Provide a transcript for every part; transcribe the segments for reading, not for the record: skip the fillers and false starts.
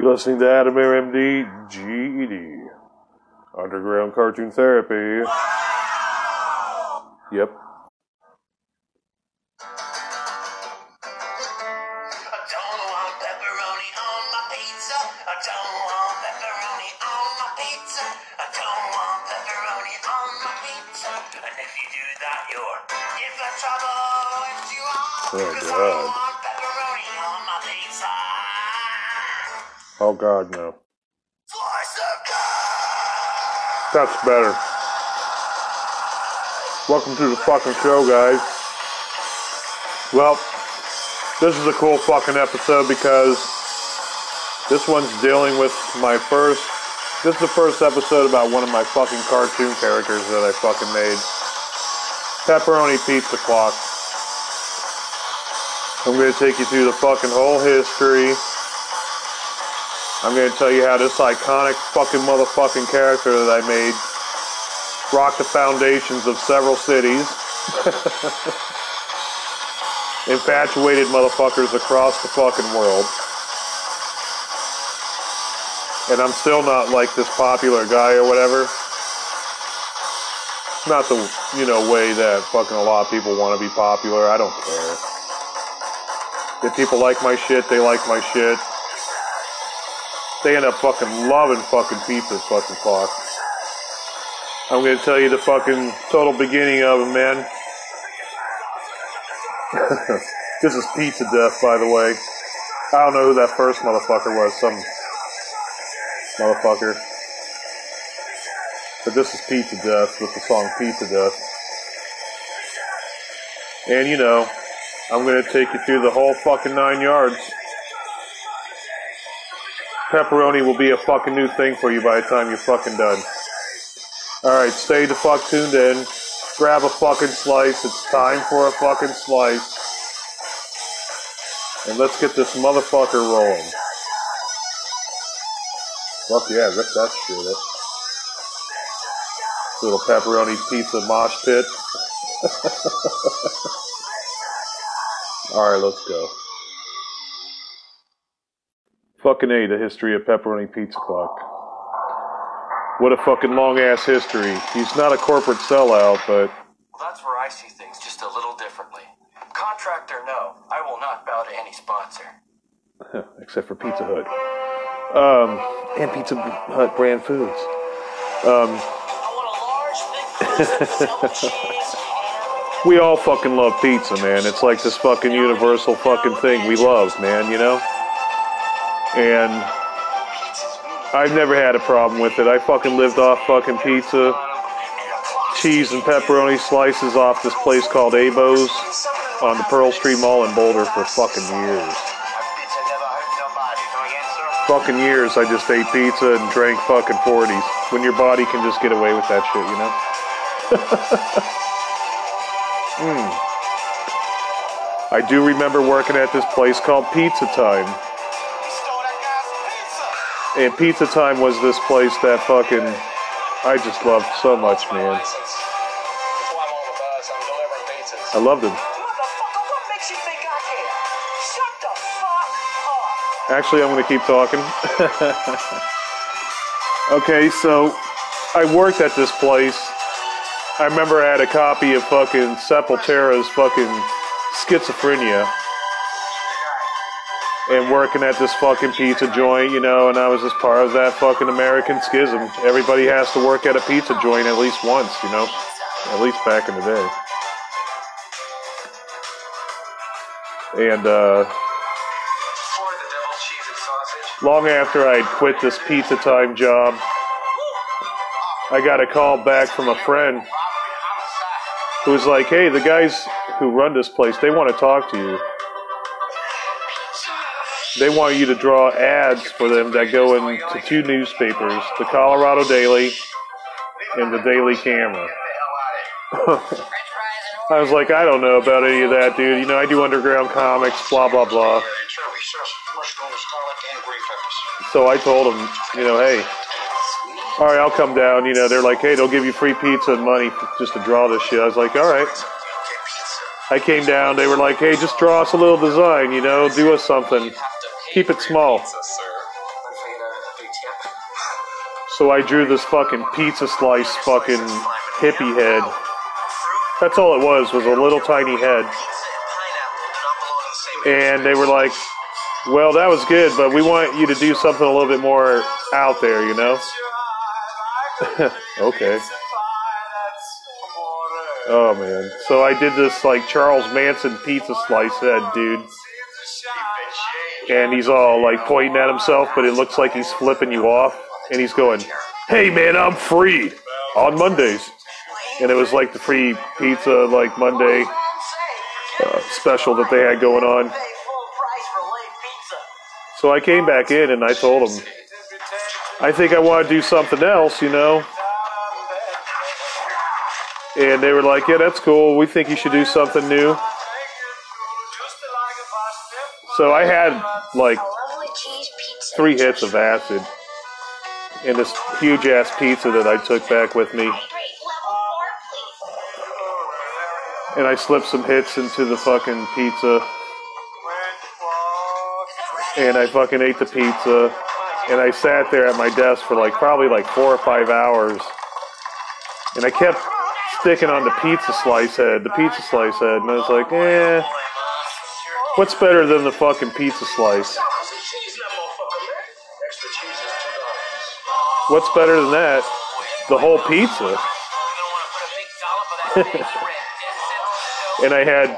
You're listening to Adam Air, MD, GED. Underground Cartoon Therapy. Wow! Yep. I don't want pepperoni on my pizza. I don't want pepperoni on my pizza. I don't want pepperoni on my pizza. And if you do that, you're in for trouble. If you are, because I don't want pepperoni on my pizza. Oh, God, no. That's better. Welcome to the fucking show, guys. Well, this is a cool fucking episode because this one's dealing with my first... This is the first episode about one of my fucking cartoon characters that I fucking made. Pepperoni Pizza Clock. I'm going to take you through the fucking whole history. I'm going to tell you how this iconic fucking motherfucking character that I made rocked the foundations of several cities. Infatuated motherfuckers across the fucking world. And I'm still not like this popular guy or whatever. Not the, you know, way that fucking a lot of people want to be popular. I don't care. If people like my shit, they like my shit. They end up fucking loving fucking pizza fucking clock. I'm gonna tell you the fucking total beginning of it, man. This is Pizza Death, by the way. I don't know who that first motherfucker was, some motherfucker. But this is Pizza Death with the song Pizza Death. And you know, I'm gonna take you through the whole fucking 9 yards. Pepperoni will be a fucking new thing for you by the time you're fucking done. Alright, stay the fuck tuned in. Grab a fucking slice. It's time for a fucking slice. And let's get this motherfucker rolling. Fuck yeah, rip that shit up. Little pepperoni pizza mosh pit. Alright, let's go. Fucking A, the history of Pepperoni Pizza Clock. What a fucking long-ass history. He's not a corporate sellout, but... Well, that's where I see things just a little differently. Contract or no, I will not bow to any sponsor. Except for Pizza Hut. And Pizza Hut brand foods. We all fucking love pizza, man. It's like this fucking universal fucking thing we love, man, you know? And I've never had a problem with it. I fucking lived off fucking pizza, cheese and pepperoni slices off this place called Abo's on the Pearl Street Mall in Boulder for fucking years. Fucking years I just ate pizza and drank fucking 40s when your body can just get away with that shit, you know? I do remember working at this place called Pizza Time. And Pizza Time was this place that fucking, I just loved so much, man. I loved them. Actually, I'm going to keep talking. Okay, so I worked at this place. I remember I had a copy of fucking Sepultura's fucking Schizophrenia. And working at this fucking pizza joint, you know, and I was just part of that fucking American schism. Everybody has to work at a pizza joint at least once, you know, at least back in the day. And, long after I'd quit this Pizza Time job, I got a call back from a friend who was like, hey, the guys who run this place, they want to talk to you. They want you to draw ads for them that go into 2 newspapers, the Colorado Daily and the Daily Camera. I was like, I don't know about any of that, dude. You know, I do underground comics, blah, blah, blah. So I told them, you know, hey, all right, I'll come down. You know, they're like, hey, they'll give you free pizza and money just to draw this shit. I was like, all right. I came down. They were like, hey, just draw us a little design, you know, do us something. Keep it small. So I drew this fucking pizza slice fucking hippie head. That's all it was a little tiny head. And they were like, well, that was good, but we want you to do something a little bit more out there, you know? Okay. Oh, man. So I did this, like, Charles Manson pizza slice head, dude. And he's all, like, pointing at himself, but it looks like he's flipping you off. And he's going, hey, man, I'm free on Mondays. And it was, like, the free pizza, like, Monday special that they had going on. So I came back in and I told him, I think I want to do something else, you know. And they were like, yeah, that's cool. We think you should do something new. So I had like 3 hits of acid and this huge ass pizza that I took back with me. And I slipped some hits into the fucking pizza. And I fucking ate the pizza. And I sat there at my desk for like probably like 4 or 5 hours. And I kept sticking on the pizza slice head, and I was like, what's better than the fucking pizza slice? What's better than that? The whole pizza. And I had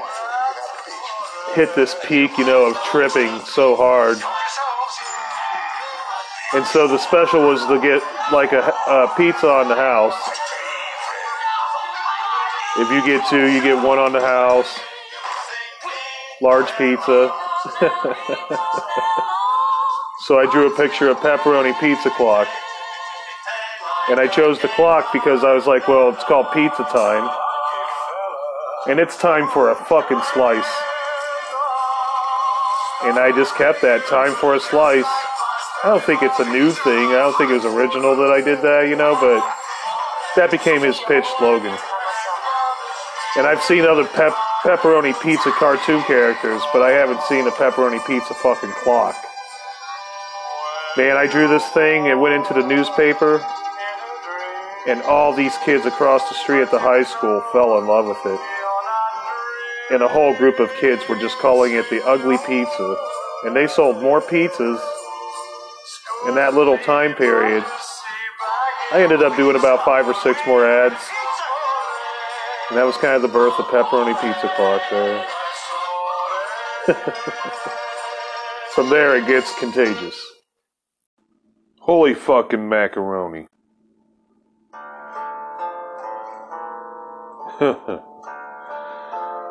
hit this peak, you know, of tripping so hard. And so the special was to get like a pizza on the house. If you get 2, you get 1 on the house. Large pizza. So I drew a picture of Pepperoni Pizza Clock. And I chose the clock because I was like, well, it's called Pizza Time. And it's time for a fucking slice. And I just kept that, time for a slice. I don't think it's a new thing. I don't think it was original that I did that, you know, but that became his pitch slogan. And I've seen other pepperoni pizza cartoon characters, but I haven't seen a pepperoni pizza fucking clock. Man, I drew this thing, it went into the newspaper, and all these kids across the street at the high school fell in love with it. And a whole group of kids were just calling it the ugly pizza. And they sold more pizzas in that little time period. I ended up doing about 5 or 6 more ads. And that was kind of the birth of Pepperoni Pizza Clock there. From there it gets contagious. Holy fucking macaroni.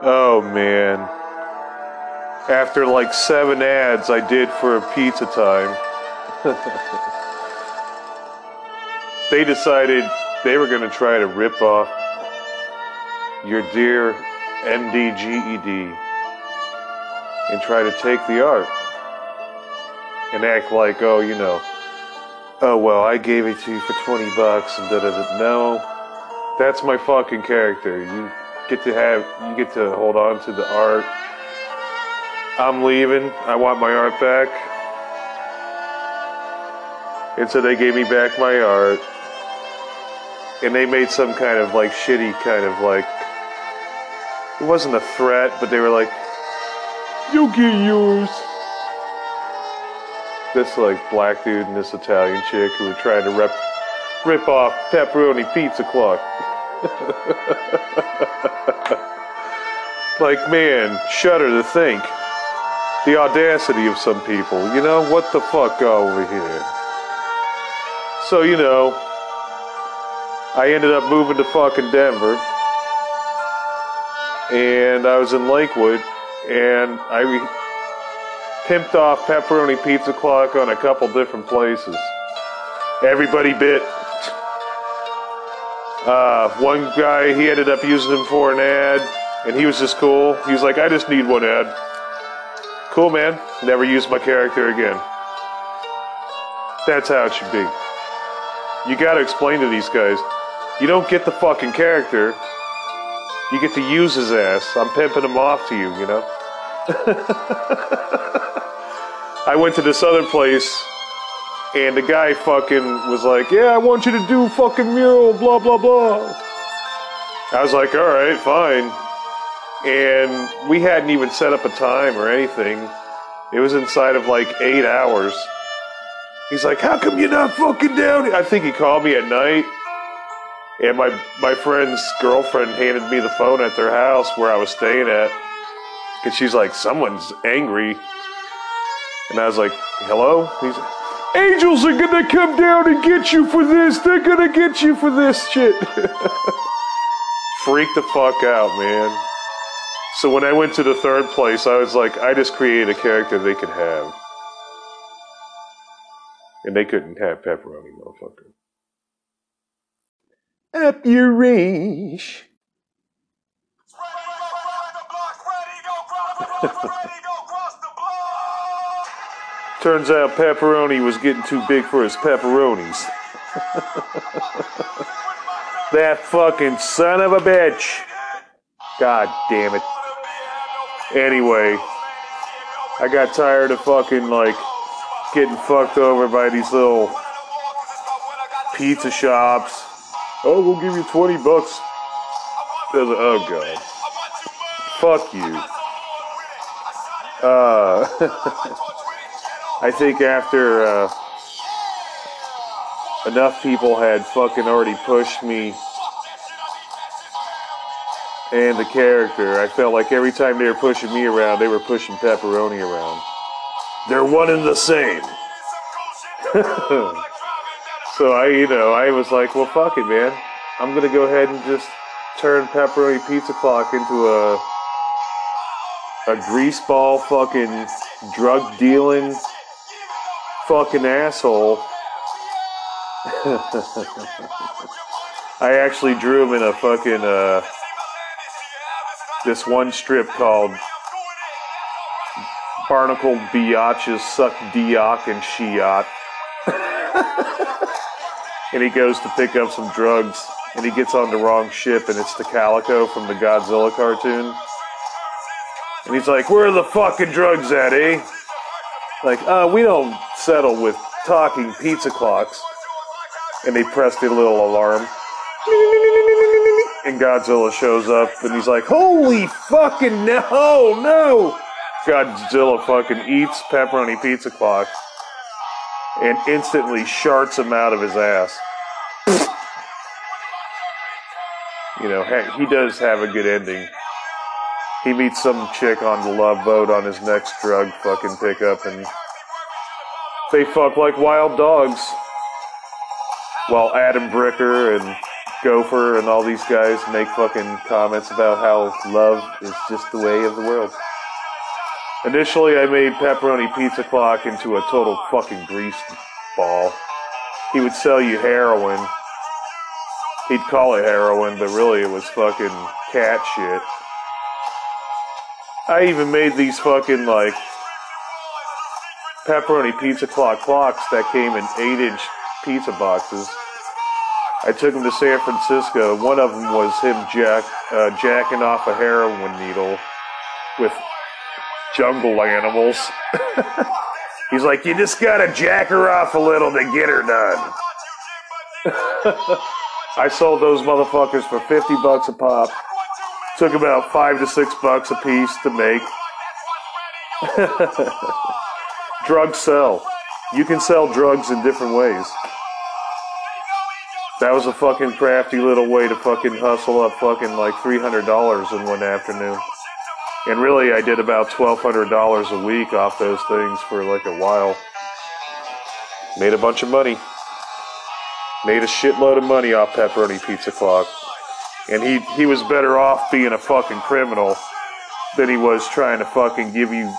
Oh man. After like 7 ads I did for Pizza Time, they decided they were going to try to rip off your dear MD GED and try to take the art and act like, oh, you know, oh, well, I gave it to you for $20 and da-da-da. No, that's my fucking character. You get to hold on to the art. I'm leaving. I want my art back. And so they gave me back my art. And they made some kind of like shitty kind of like, it wasn't a threat, but they were like, you get yours. This like black dude and this Italian chick who were trying to rip off Pepperoni Pizza Clock. Like, man, shudder to think. The audacity of some people, you know? What the fuck over here? So, you know, I ended up moving to fucking Denver, and I was in Lakewood, and I pimped off Pepperoni Pizza Clock on a couple different places. Everybody bit. One guy, he ended up using him for an ad, and he was just cool. He was like, I just need one ad. Cool, man. Never use my character again. That's how it should be. You gotta explain to these guys, you don't get the fucking character, you get to use his ass. I'm pimping him off to you, you know? I went to this other place And the guy fucking was like, yeah, I want you to do fucking mural, blah, blah, blah. I was like, all right, fine. And we hadn't even set up a time or anything. It was inside of like 8 hours. He's like, how come you're not fucking down here? I think he called me at night. And my friend's girlfriend handed me the phone at their house where I was staying at. Because she's like, someone's angry. And I was like, hello? He's like, angels are going to come down and get you for this. They're going to get you for this shit. Freak the fuck out, man. So when I went to the third place, I was like, I just created a character they could have. And they couldn't have Pepperoni, motherfucker. Up your range. Turns out Pepperoni was getting too big for his pepperonis. That fucking son of a bitch. God damn it. Anyway, I got tired of fucking like getting fucked over by these little pizza shops. Oh, we'll give you $20. Oh, God. Fuck you. I think after enough people had fucking already pushed me and the character, I felt like every time they were pushing me around, they were pushing Pepperoni around. They're one and the same. So I was like, well, fuck it, man. I'm going to go ahead and just turn Pepperoni Pizza Clock into a greaseball fucking drug dealing fucking asshole. I actually drew him in a fucking, this one strip called Barnacle Biatches Suck Dioc and Shiot. And he goes to pick up some drugs, and he gets on the wrong ship, and it's the Calico from the Godzilla cartoon. And he's like, where are the fucking drugs at, eh? Like, we don't settle with talking pizza clocks. And they press the little alarm. And Godzilla shows up, and he's like, holy fucking no! Godzilla fucking eats Pepperoni Pizza Clock. And instantly sharts him out of his ass. You know, he does have a good ending. He meets some chick on the Love Boat on his next drug fucking pickup, and they fuck like wild dogs. While Adam Bricker and Gopher and all these guys make fucking comments about how love is just the way of the world. Initially, I made Pepperoni Pizza Clock into a total fucking grease ball. He would sell you heroin. He'd call it heroin, but really it was fucking cat shit. I even made these fucking, like, Pepperoni Pizza Clock clocks that came in 8-inch pizza boxes. I took them to San Francisco. One of them was him jacking off a heroin needle with jungle animals. He's like, you just gotta jack her off a little to get her done. I sold those motherfuckers for $50 a pop. Took about $5 to $6 a piece to make. Drugs sell. You can sell drugs in different ways. That was a fucking crafty little way to fucking hustle up fucking like $300 in one afternoon. And really, I did about $1,200 a week off those things for like a while. Made a bunch of money. Made a shitload of money off Pepperoni Pizza Clock. And he was better off being a fucking criminal than he was trying to fucking give you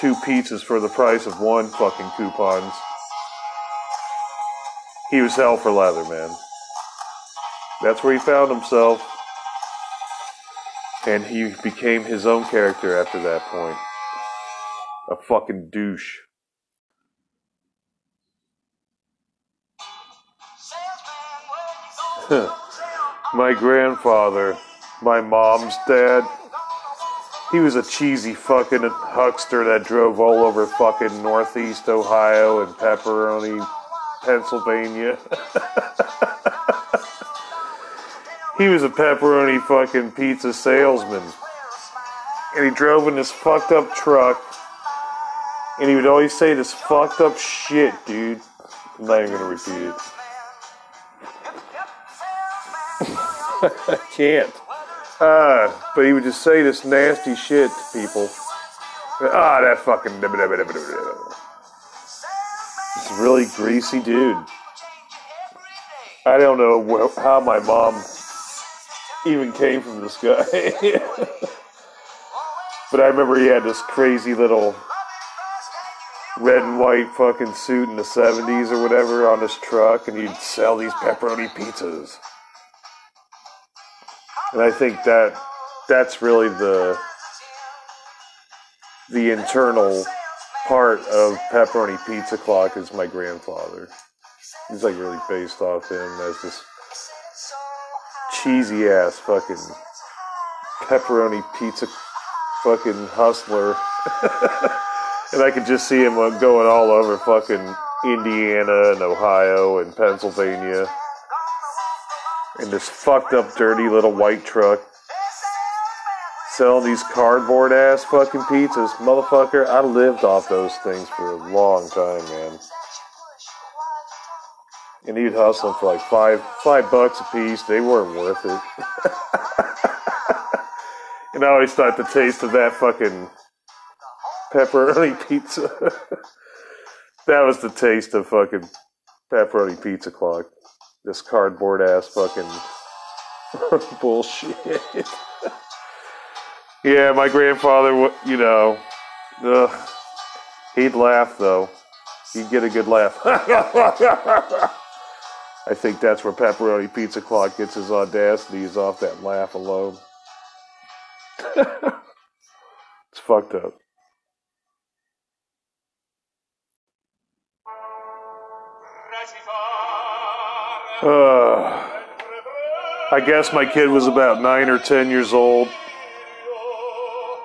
2 pizzas for the price of 1 fucking coupons. He was hell for leather, man. That's where he found himself. And he became his own character after that point. A fucking douche. My grandfather, my mom's dad, he was a cheesy fucking huckster that drove all over fucking Northeast Ohio in pepperoni Pennsylvania. He was a pepperoni fucking pizza salesman. And he drove in this fucked up truck. And he would always say this fucked up shit, dude. I'm not even gonna repeat it. I can't. But he would just say this nasty shit to people. Ah, that fucking... It's a really greasy dude. I don't know how my mom even came from this guy. But I remember he had this crazy little red and white fucking suit in the 70s or whatever on his truck, and he'd sell these pepperoni pizzas. And I think that's really the internal part of Pepperoni Pizza Clock is my grandfather. He's like really based off him as this cheesy ass fucking pepperoni pizza fucking hustler. And I could just see him going all over fucking Indiana and Ohio and Pennsylvania in this fucked up dirty little white truck, selling these cardboard ass fucking pizzas. Motherfucker, I lived off those things for a long time, man. And he'd hustle them for like $5 a piece. They weren't worth it. And I always thought the taste of that fucking pepperoni pizza, that was the taste of fucking Pepperoni Pizza Clock. This cardboard ass fucking bullshit. Yeah, my grandfather, you know, he'd laugh though. He'd get a good laugh. I think that's where Pepperoni Pizza Clock gets his audacity, is off that laugh alone. It's fucked up. I guess my kid was about 9 or 10 years old,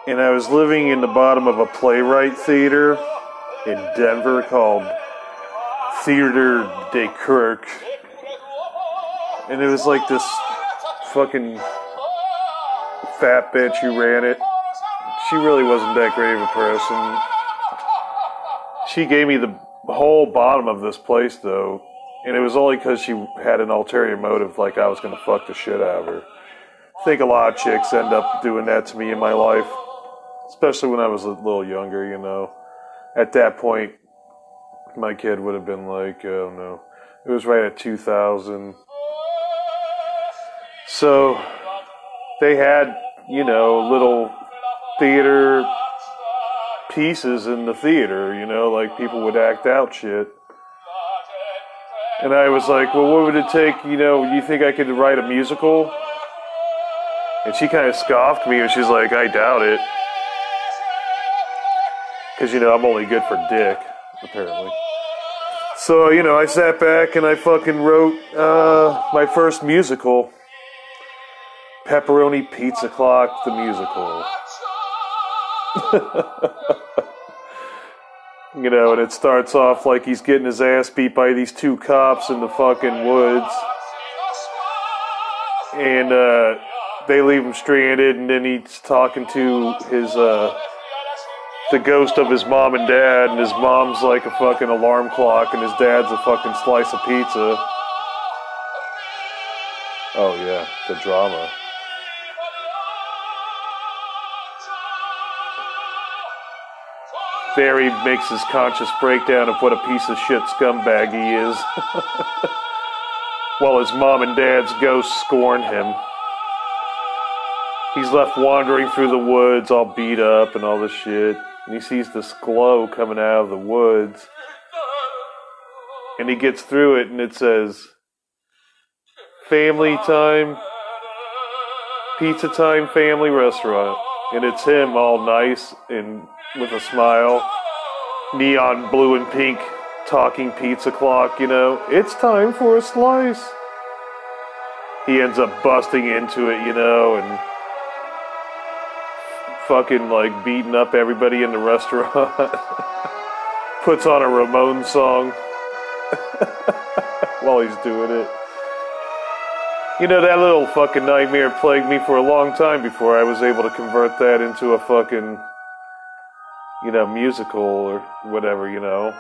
and I was living in the bottom of a playwright theater in Denver called Theater de Kirk, and it was like this fucking fat bitch who ran it. She really wasn't that great of a person. She gave me the whole bottom of this place though. And it was only because she had an ulterior motive, like I was going to fuck the shit out of her. I think a lot of chicks end up doing that to me in my life. Especially when I was a little younger, you know. At that point, my kid would have been like, I don't know. It was right at 2000. So, they had, you know, little theater pieces in the theater, you know. Like, people would act out shit. And I was like, well, what would it take, you know, you think I could write a musical? And she kind of scoffed me, and she's like, I doubt it. Because, you know, I'm only good for dick, apparently. So, you know, I sat back and I fucking wrote my first musical, Pepperoni Pizza Clock, the musical. You know, and it starts off like he's getting his ass beat by these two cops in the fucking woods. And they leave him stranded, and then he's talking to his, the ghost of his mom and dad. And his mom's like a fucking alarm clock, and his dad's a fucking slice of pizza. Oh yeah, the drama. There he makes his conscious breakdown of what a piece of shit scumbag he is. While his mom and dad's ghosts scorn him. He's left wandering through the woods all beat up and all this shit. And he sees this glow coming out of the woods. And he gets through it, and it says, family time, pizza time, family restaurant. And it's him all nice and with a smile, neon blue and pink, talking pizza clock, you know, it's time for a slice. He ends up busting into it, you know, and fucking like beating up everybody in the restaurant. Puts on a Ramones song. while he's doing it. You know, that little fucking nightmare plagued me for a long time before I was able to convert that into a fucking, you know, musical or whatever, you know.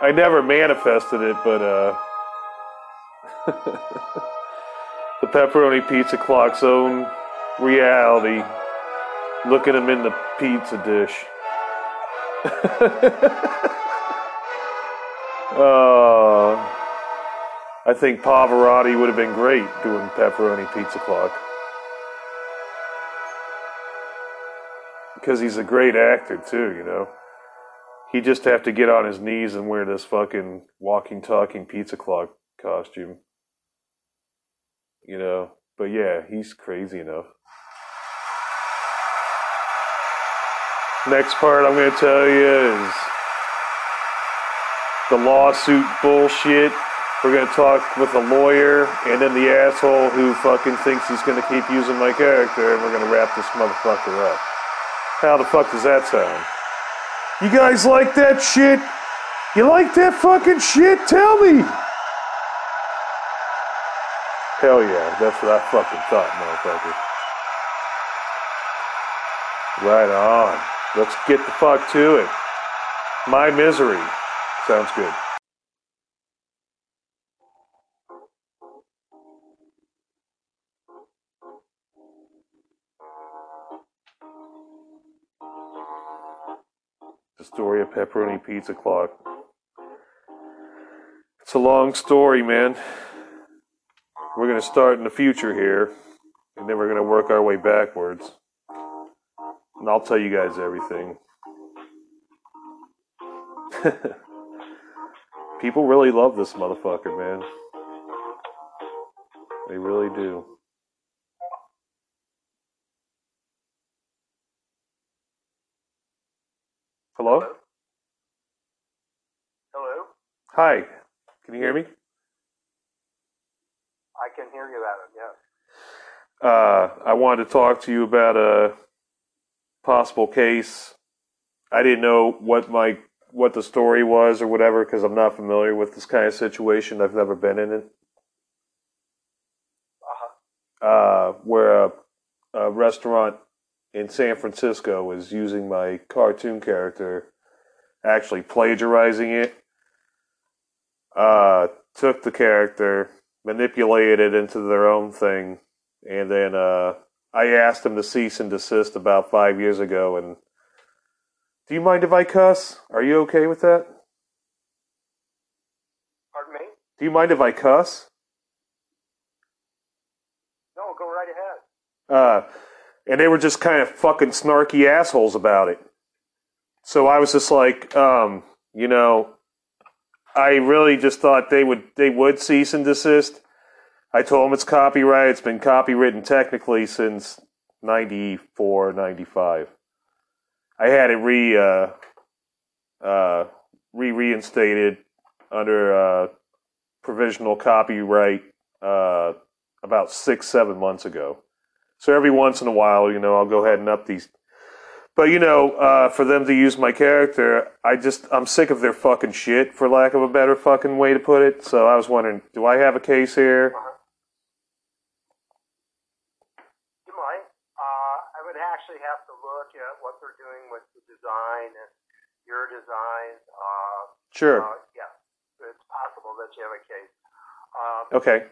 I never manifested it, but, the Pepperoni Pizza Clock's own reality, looking him in the pizza dish. I think Pavarotti would have been great doing Pepperoni Pizza Clock, because he's a great actor too, you know. He'd just have to get on his knees and wear this fucking walking, talking pizza clock costume. You know, but yeah, he's crazy enough. Next part I'm going to tell you is the lawsuit bullshit. We're going to talk with a lawyer and then the asshole who fucking thinks he's going to keep using my character, and we're going to wrap this motherfucker up. How the fuck does that sound? You guys like that shit? You like that fucking shit? Tell me! Hell yeah, that's what I fucking thought, motherfucker. Right on. Let's get the fuck to it. My Misery. Sounds good. The story of Pepperoni Pizza Clock. It's a long story, man. We're going to start in the future here, and then we're going to work our way backwards. And I'll tell you guys everything. People really love this motherfucker, man. They really do. Hello? Hello? Hi. Can you hear me? I can hear you, Adam, yes. I wanted to talk to you about a possible case. I didn't know what the story was or whatever, because I'm not familiar with this kind of situation. I've never been in it. Where a restaurant in San Francisco was using my cartoon character, actually plagiarizing it, took the character, manipulated it into their own thing, and then I asked them to cease and desist about 5 years ago, and do you mind if I cuss? Are you okay with that? Pardon me? Do you mind if I cuss? No, go right ahead. And they were just kind of fucking snarky assholes about it. So I was just like, you know, I really just thought they would cease and desist. I told them it's copyright. It's been copywritten technically since 94, 95. I had it reinstated under provisional copyright about 6-7 months ago. So every once in a while, you know, I'll go ahead and up these. But, you know, for them to use my character, I'm sick of their fucking shit, for lack of a better fucking way to put it. So I was wondering, do I have a case here? Do you mind? I would actually have to look at what they're doing with the design and your design. Sure. Yeah, it's possible that you have a case. Okay.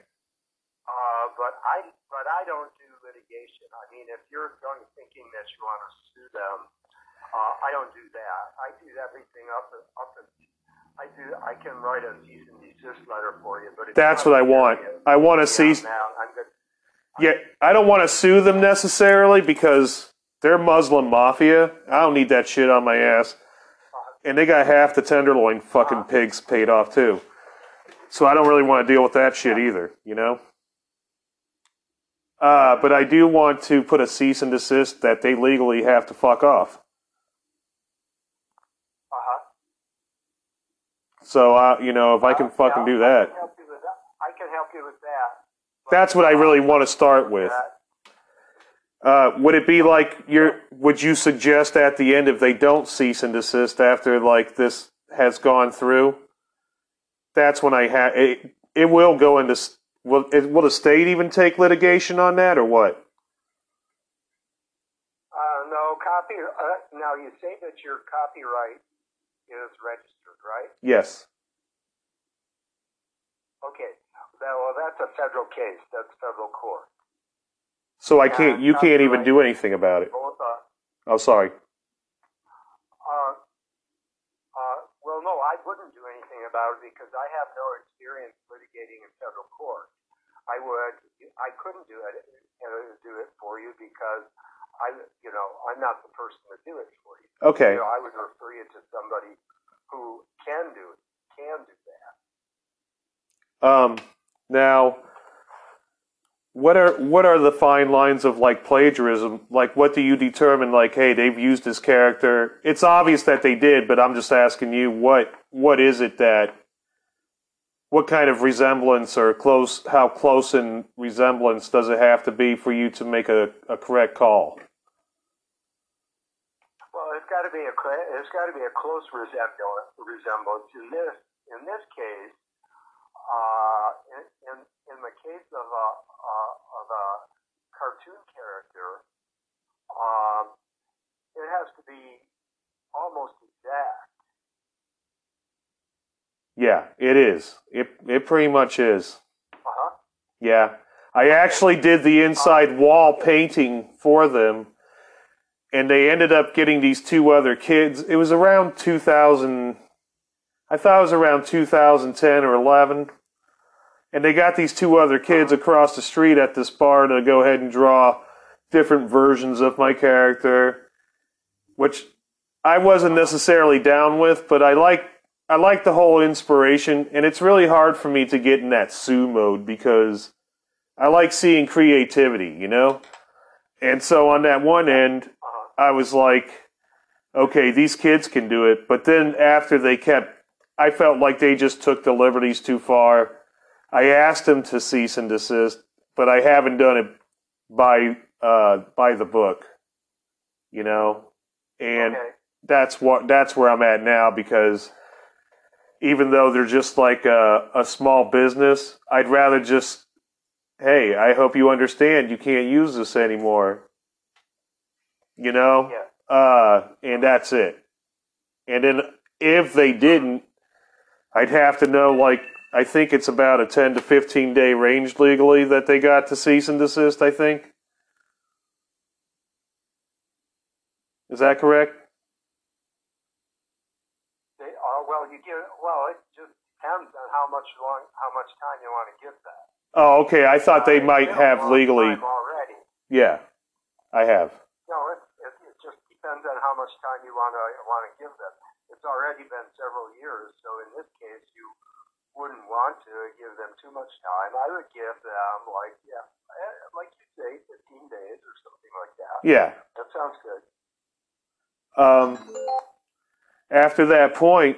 But I don't do litigation. I mean, if you're going thinking that you want to sue them, I don't do that. I do everything up and I can write a cease and desist letter for you. But if that's what I want. I want to cease. Yeah, I don't want to sue them necessarily because they're Muslim mafia. I don't need that shit on my ass, and they got half the tenderloin fucking pigs paid off too. So I don't really want to deal with that shit either, you know. But I do want to put a cease and desist that they legally have to fuck off. So, you know, if I can fucking do that. I can help you with that. That's what I really want to start with. Would it be like would you suggest at the end if they don't cease and desist after, like, this has gone through, that's when I had it. It will go into. Will the state even take litigation on that or what? No copy. Now you say that your copyright is registered, right? Yes. Okay. Well, that's a federal case. That's federal court. So I can't. You can't even do anything about it. Oh, sorry. Well, no, I wouldn't do anything about it because I have no experience litigating in federal court. I couldn't do it for you because I'm not the person to do it for you. Okay. I would refer you to somebody who can do that. Now, what are the fine lines of like plagiarism? Like, what do you determine? Like, hey, they've used this character. It's obvious that they did, but I'm just asking you what is it that what kind of resemblance or close? How close in resemblance does it have to be for you to make a correct call? Well, it's got to be a close resemblance in this case. In the case of a cartoon character, it has to be almost exact. Yeah, it is. It pretty much is. Uh-huh. Yeah. I actually did the inside wall painting for them, and they ended up getting these two other kids. It was around 2000... I thought it was around 2010 or 11. And they got these two other kids across the street at this bar to go ahead and draw different versions of my character, which I wasn't necessarily down with, but I like the whole inspiration, and it's really hard for me to get in that sue mode because I like seeing creativity, you know? And so on that one end, I was like, okay, these kids can do it, but then after they kept I felt like they just took the liberties too far. I asked them to cease and desist, but I haven't done it by the book, you know. And okay. That's where I'm at now because even though they're just like a small business, I'd rather just, hey, I hope you understand you can't use this anymore, you know. Yeah. And that's it. And then if they didn't. I'd have to know, like, I think it's about a 10 to 15 day range legally that they got to cease and desist, I think. Is that correct? They are, well, it just depends on how much time you want to give that. Oh, okay, I thought they might have legally. Yeah, I have. No, it just depends on how much time you want to give them. It's already been several years, so in this case, you wouldn't want to give them too much time. I would give them, like you say, 15 days or something like that. Yeah. That sounds good. After that point,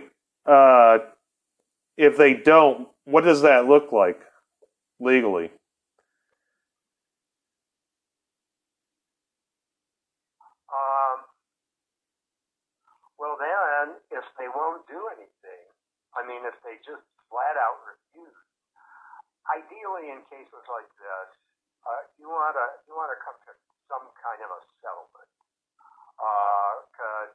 if they don't, what does that look like legally? Then, if they won't do anything, I mean, if they just flat out refuse, ideally in cases like this, you want to come to some kind of a settlement. Because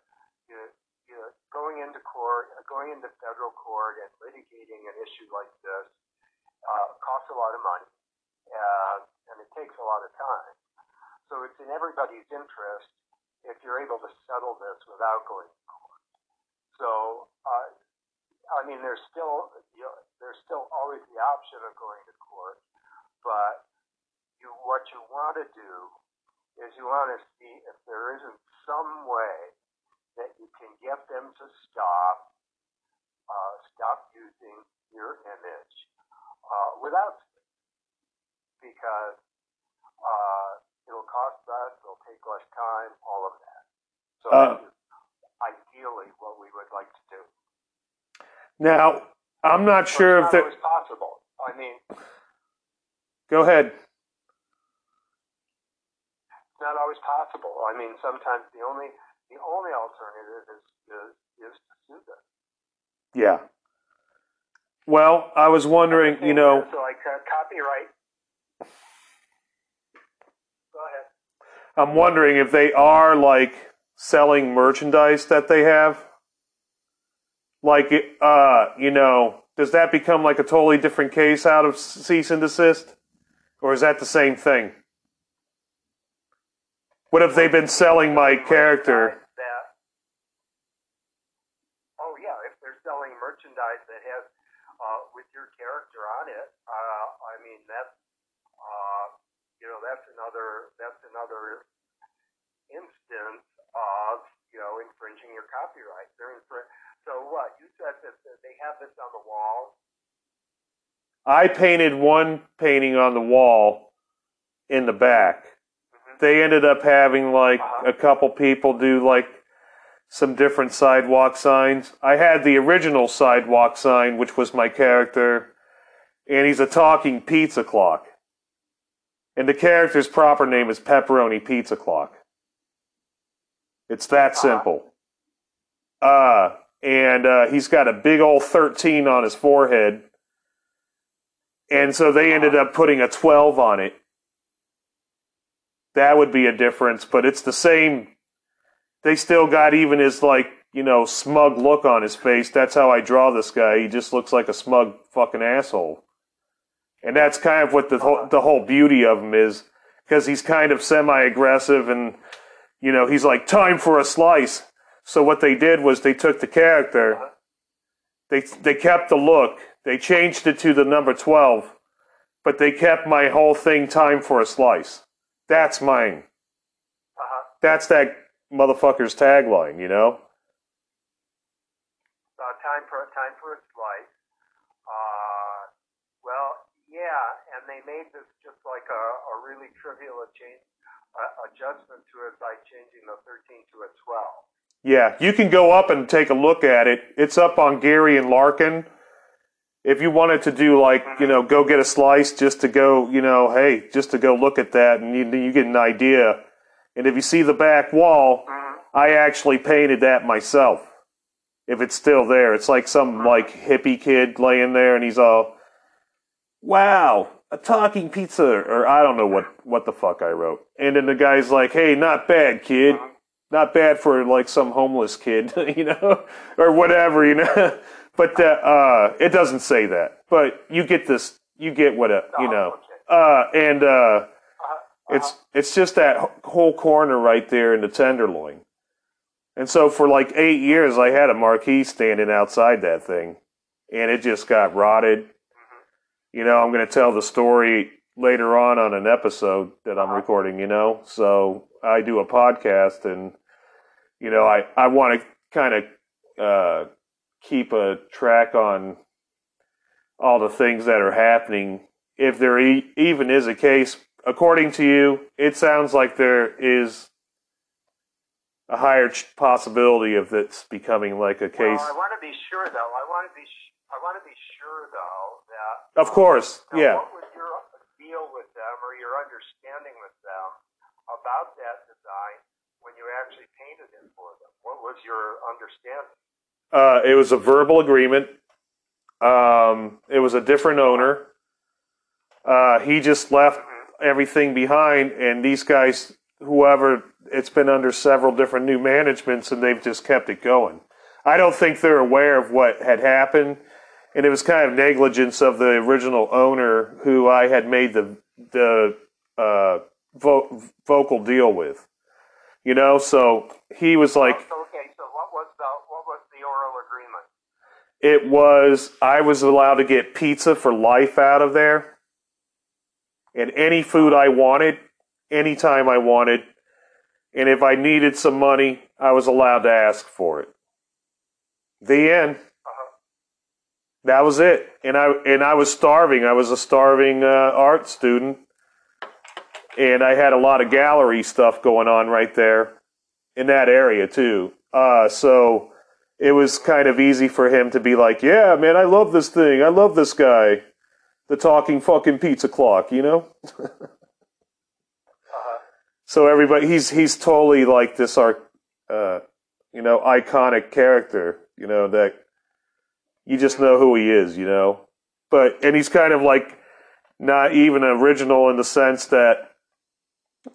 you're going into court, going into federal court, and litigating an issue like this costs a lot of money, and it takes a lot of time. So it's in everybody's interest if you're able to settle this without going. So, I mean, there's still always the option of going to court, but what you want to do is you want to see if there isn't some way that you can get them to stop using your image without, because it'll cost less, it'll take less time, all of that. So. Ideally, what we would like to do. Now, I'm not sure if that was possible. I mean, go ahead. It's not always possible. I mean, sometimes the only alternative is to sue them. Yeah. Well, I was wondering, you know. So, like, copyright. Go ahead. I'm wondering if they are, like, selling merchandise that they have. Like, you know, does that become, like, a totally different case out of cease and desist? Or is that the same thing? What have they been selling my character? Oh, yeah, if they're selling merchandise that has, with your character on it, I mean, that's, you know, that's another instance of, you know, infringing your copyright. So what, you said that they have this on the wall? I painted one painting on the wall in the back. Mm-hmm. They ended up having, like, a couple people do, like, some different sidewalk signs. I had the original sidewalk sign, which was my character, and he's a talking pizza clock. And the character's proper name is Pepperoni Pizza Clock. It's that simple. And he's got a big old 13 on his forehead. And so they ended up putting a 12 on it. That would be a difference, but it's the same. They still got even his, like, you know, smug look on his face. That's how I draw this guy. He just looks like a smug fucking asshole. And that's kind of what the whole beauty of him is, because he's kind of semi-aggressive and, you know, he's like, time for a slice. So what they did was they took the character, they kept the look, they changed it to the number 12, but they kept my whole thing, time for a slice. That's mine. That's that motherfucker's tagline, you know? Time for a slice. Well, yeah, and they made this just like a really trivial adjustment to it by changing the 13 to a 12. Yeah, you can go up and take a look at it. It's up on Gary and Larkin. If you wanted to do, like, you know, go get a slice just to go, you know, hey, just to go look at that, and you get an idea. And if you see the back wall, I actually painted that myself. If it's still there. It's like some, like, hippie kid laying there, and he's all, wow, a talking pizza, or I don't know what the fuck I wrote. And then the guy's like, hey, not bad, kid. Not bad for, like, some homeless kid, you know, or whatever, you know. But it doesn't say that. But you get this, you get what a, you know. It's just that whole corner right there in the Tenderloin. And so for, like, 8 years, I had a marquee standing outside that thing. And it just got rotted. You know, I'm going to tell the story later on an episode that I'm recording, you know. So I do a podcast and... You know, I want to kind of keep a track on all the things that are happening. If there even is a case, according to you, it sounds like there is a higher possibility of it's becoming like a case. Well, I want to be sure, though. I want to be sure, though, that... Of course, yeah. What was your deal with them or your understanding with them about that design? When you actually painted it for them, what was your understanding? It was a verbal agreement. It was a different owner. He just left everything behind, and these guys, whoever, it's been under several different new managements, and they've just kept it going. I don't think they're aware of what had happened, and it was kind of negligence of the original owner who I had made the vocal deal with. You know, so he was like... Okay, so what was the oral agreement? It was, I was allowed to get pizza for life out of there. And any food I wanted, any time I wanted. And if I needed some money, I was allowed to ask for it. The end. That was it. And I was starving. I was a starving art student. And I had a lot of gallery stuff going on right there in that area, too. So it was kind of easy for him to be like, yeah, man, I love this thing. I love this guy. The talking fucking pizza clock, you know? So everybody, he's totally like this, iconic character, you know, that you just know who he is, you know. But and he's kind of like not even original in the sense that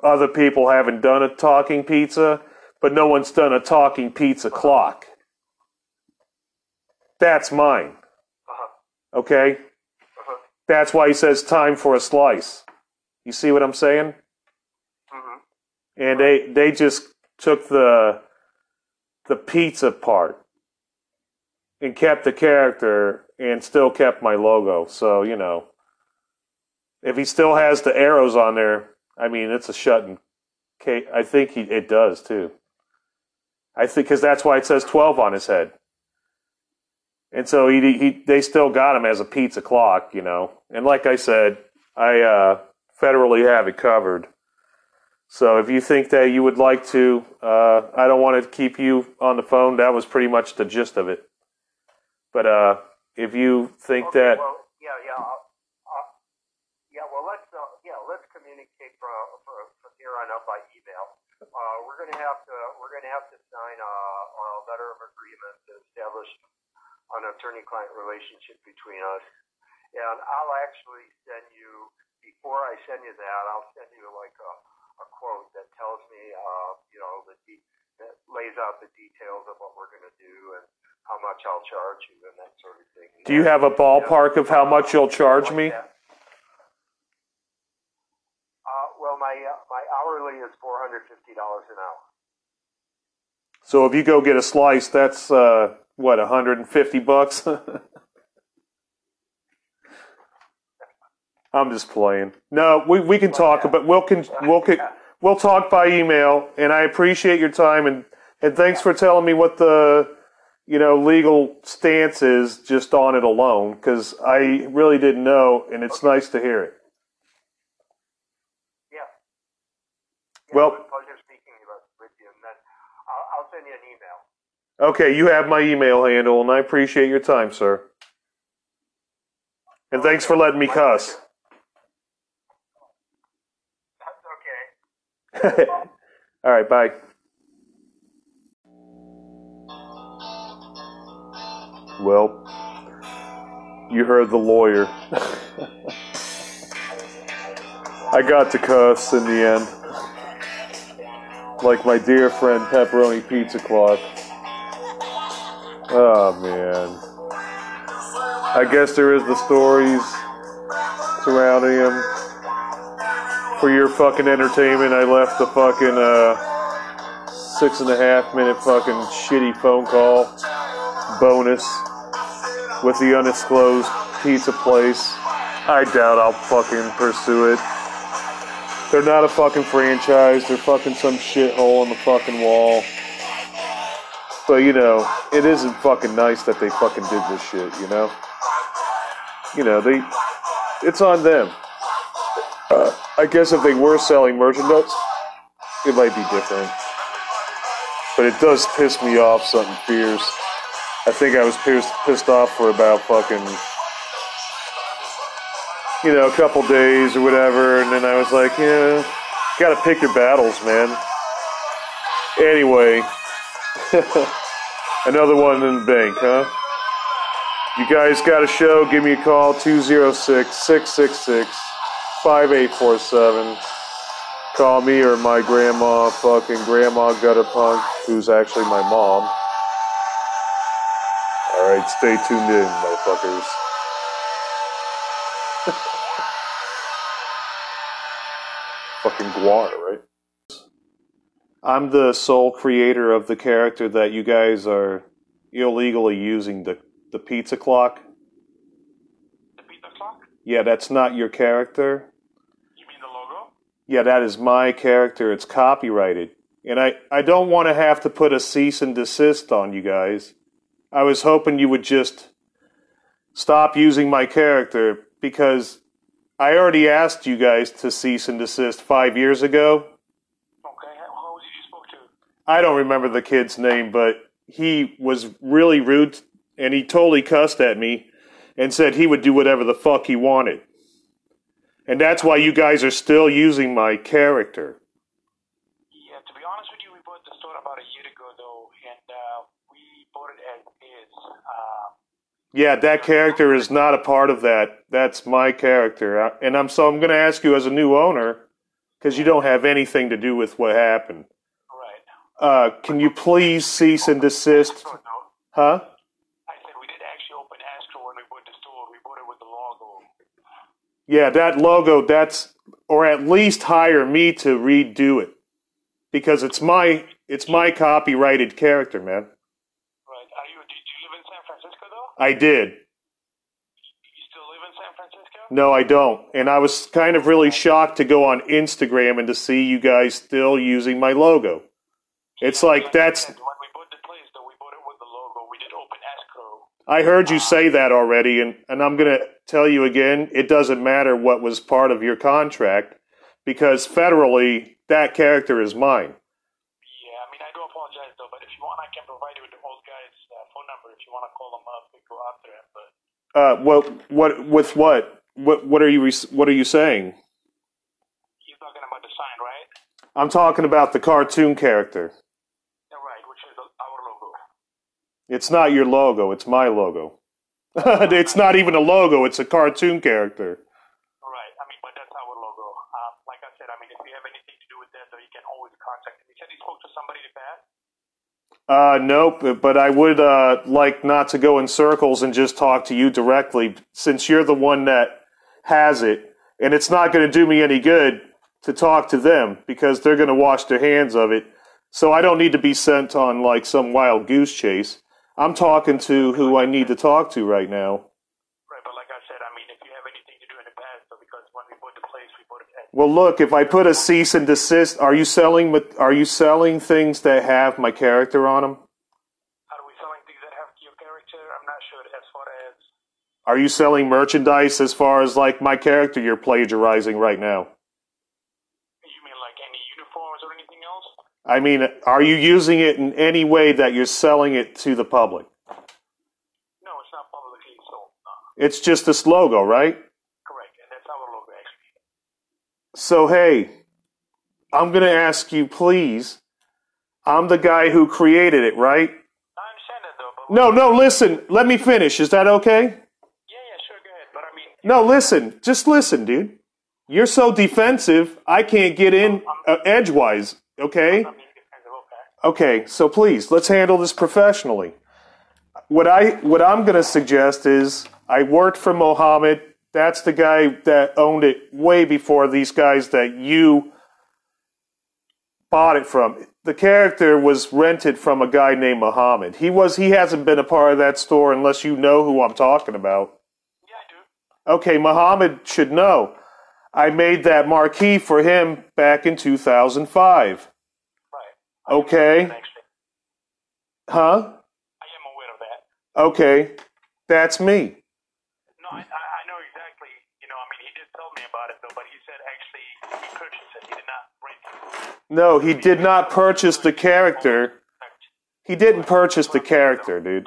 other people haven't done a talking pizza, but no one's done a talking pizza clock. That's mine. Okay? That's why he says time for a slice. You see what I'm saying? And they just took the pizza part and kept the character and still kept my logo. So, you know, if he still has the arrows on there, I mean, it's a shut-in case. I think it does, too. I think, because that's why it says 12 on his head. And so they still got him as a pizza clock, you know. And like I said, I federally have it covered. So if you think that you would like to, I don't want to keep you on the phone. That was pretty much the gist of it. But if you think that... Well, let's communicate from here on out by email. We're gonna have to sign a letter of agreement to establish an attorney-client relationship between us. And I'll actually send you, before I send you that, I'll send you like a quote that tells me, you know, that lays out the details of what we're going to do and how much I'll charge you and that sort of thing. Do you have a ballpark of how much you'll charge me? Well, my hourly is $450 an hour. So if you go get a slice, that's what, $150? I'm just playing. No, we can talk, but we'll talk by email. And I appreciate your time and thanks for telling me what the legal stance is just on it alone, because I really didn't know, and it's nice to hear it. Yeah. Well, it was a pleasure speaking with you, and then I'll send you an email. Okay, you have my email handle, and I appreciate your time, sir. And thanks for letting me cuss. All right, bye. Well, you heard the lawyer. I got to cuss in the end. Like my dear friend Pepperoni Pizza Clock. Oh, man. I guess there is the stories surrounding him. For your fucking entertainment, I left the fucking 6.5 minute fucking shitty phone call bonus with the undisclosed pizza place. I doubt I'll fucking pursue it. They're not a fucking franchise. They're fucking some shithole on the fucking wall. But, you know, it isn't fucking nice that they fucking did this shit, you know? You know, it's on them. I guess if they were selling merchandise, it might be different. But it does piss me off something fierce. I think I was pissed off for about fucking, a couple days or whatever, and then I was like, yeah, gotta pick your battles, man. Anyway, another one in the bank, huh? You guys got a show, give me a call, 206-666. 5847. Call me or my grandma, fucking Grandma Gutter Punk, who's actually my mom. Alright, stay tuned in, motherfuckers. Fucking guar, right? I'm the sole creator of the character that you guys are illegally using, the pizza clock. Yeah, that's not your character. You mean the logo? Yeah, that is my character. It's copyrighted. And I don't want to have to put a cease and desist on you guys. I was hoping you would just stop using my character, because I already asked you guys to cease and desist 5 years ago. Okay, who was it you spoke to? I don't remember the kid's name, but he was really rude, and he totally cussed at me. And said he would do whatever the fuck he wanted. And that's why you guys are still using my character. Yeah, to be honest with you, we bought the store about a year ago, though, and we bought it as is. Yeah, that character is not a part of that. That's my character. And I'm going to ask you as a new owner, because you don't have anything to do with what happened. Right. Can you please cease and desist? Huh? I said we did actually open Astro when we bought the store. We bought it with the logo. Yeah, that logo, that's, or at least hire me to redo it. Because it's my copyrighted character, man. Right. Did you live in San Francisco, though? I did. You still live in San Francisco? No, I don't. And I was kind of really shocked to go on Instagram and to see you guys still using my logo. It's like, that's... When we bought the place, though, we bought it with the logo. We did open escrow. I heard you say that already, and I'm going to tell you again, it doesn't matter what was part of your contract, because federally... that character is mine. Yeah, I mean, I do apologize, though, but if you want, I can provide you with the old guy's phone number if you want to call him up and go after him. But what are you saying? You're talking about the sign, right? I'm talking about the cartoon character. Yeah, right, which is our logo. It's not your logo. It's my logo. It's not even a logo. It's a cartoon character. Nope, but I would like not to go in circles and just talk to you directly, since you're the one that has it, and it's not going to do me any good to talk to them, because they're going to wash their hands of it, so I don't need to be sent on like some wild goose chase. I'm talking to who I need to talk to right now. Right, but like I said, I mean, if you have anything to do in the past, though, because when we bought the place, we bought it at... Well, look, if I put a cease and desist, are you selling things that have my character on them? Are we selling things that have your character? I'm not sure as far as... Are you selling merchandise as far as, like, my character you're plagiarizing right now? You mean, like, any uniforms or anything else? I mean, are you using it in any way that you're selling it to the public? No, it's not publicly sold. No. It's just this logo, right? So, hey, I'm going to ask you, please, I'm the guy who created it, right? I understand that, though. No, listen, let me finish. Is that okay? Yeah, sure, go ahead, but I mean... No, listen, just listen, dude. You're so defensive, I can't get in edgewise, okay? Okay, so please, let's handle this professionally. What I'm going to suggest is, I worked for Mohammed. That's the guy that owned it way before these guys that you bought it from. The character was rented from a guy named Muhammad. He hasn't been a part of that store unless you know who I'm talking about. Yeah, I do. Okay, Muhammad should know. I made that marquee for him back in 2005. Right. Okay. Huh? I am aware of that. Okay, that's me. No, No, he did not purchase the character. He didn't purchase the character, dude. I mean,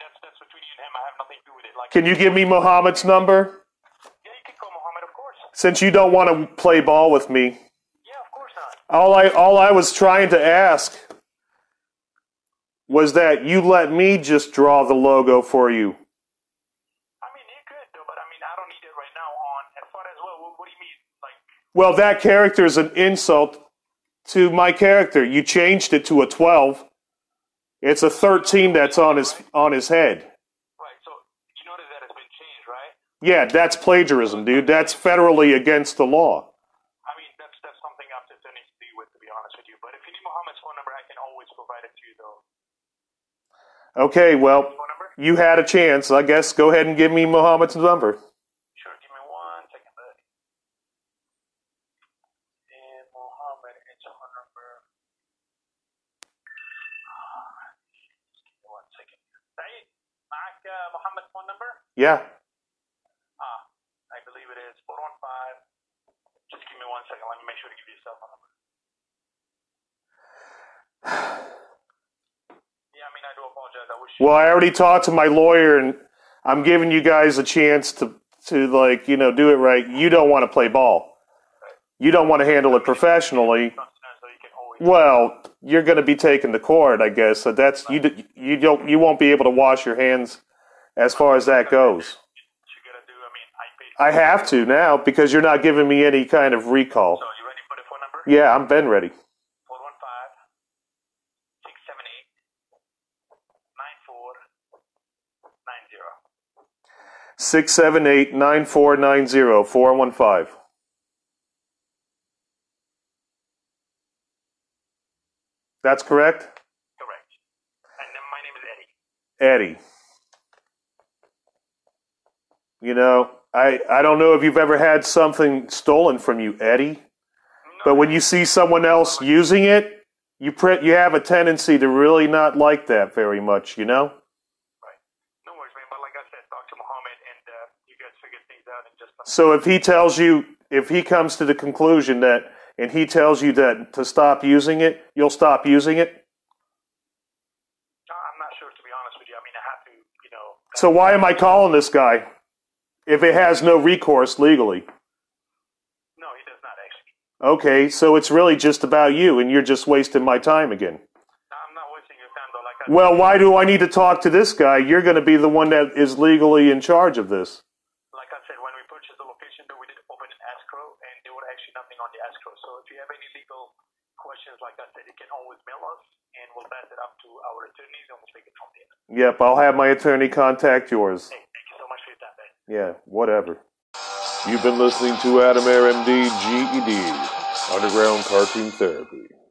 that's between you and him. I have nothing to do with it. Like, can you give me Muhammad's number? Yeah, you can call Muhammad, of course. Since you don't want to play ball with me. Yeah, of course not. All I was trying to ask was that you let me just draw the logo for you. I mean, you could, though, but I mean, I don't need it right now. On as far as what do you mean? Well, that character is an insult to my character. You changed it to a 12. It's a 13 that's on his head. Right, so you notice that it's been changed, right? Yeah, that's plagiarism, dude. That's federally against the law. I mean, that's something I'm just going to deal with, to be honest with you. But if you need Muhammad's phone number, I can always provide it to you, though. Okay, well, you had a chance. I guess go ahead and give me Muhammad's number. Muhammad's phone number? Yeah. I believe it is 415. Just give me 1 second. Let me make sure to give you a cell phone number. Yeah, I mean, I do apologize. I wish. Well, I already talked to my lawyer, and I'm giving you guys a chance to like, you know, do it right. You don't want to play ball. You don't want to handle it professionally. Well, you're going to be taken to court, I guess. So that's you. You won't be able to wash your hands as far as that goes. I have to now because you're not giving me any kind of recall. So you ready for the phone number? Yeah, I'm Ben ready. 415-678-9490. 678-9490, 415. That's correct? Correct. And then my name is Eddie. Eddie. You know, I don't know if you've ever had something stolen from you, Eddie, but when you see someone else using it, you have a tendency to really not like that very much, you know? Right. No worries, man, but like I said, talk to Muhammad and you guys figure things out and just... So if he tells you, if he comes to the conclusion that, and he tells you that to stop using it, you'll stop using it? I'm not sure, to be honest with you. I mean, I have to, you know... So why am I calling this guy? If it has no recourse legally. No, he does not actually. Okay, so it's really just about you, and you're just wasting my time again. No, I'm not wasting your time, though. Like I well, why do I need to talk to this guy? You're going to be the one that is legally in charge of this. Like I said, when we purchased the location, though, we did open an escrow, and there were actually nothing on the escrow. So if you have any legal questions, like I said, you can always mail us, and we'll pass it up to our attorneys, and we'll take it from there. Yep, I'll have my attorney contact yours. Hey. Yeah, whatever. You've been listening to Adam Air, MD, GED, Underground Cartoon Therapy.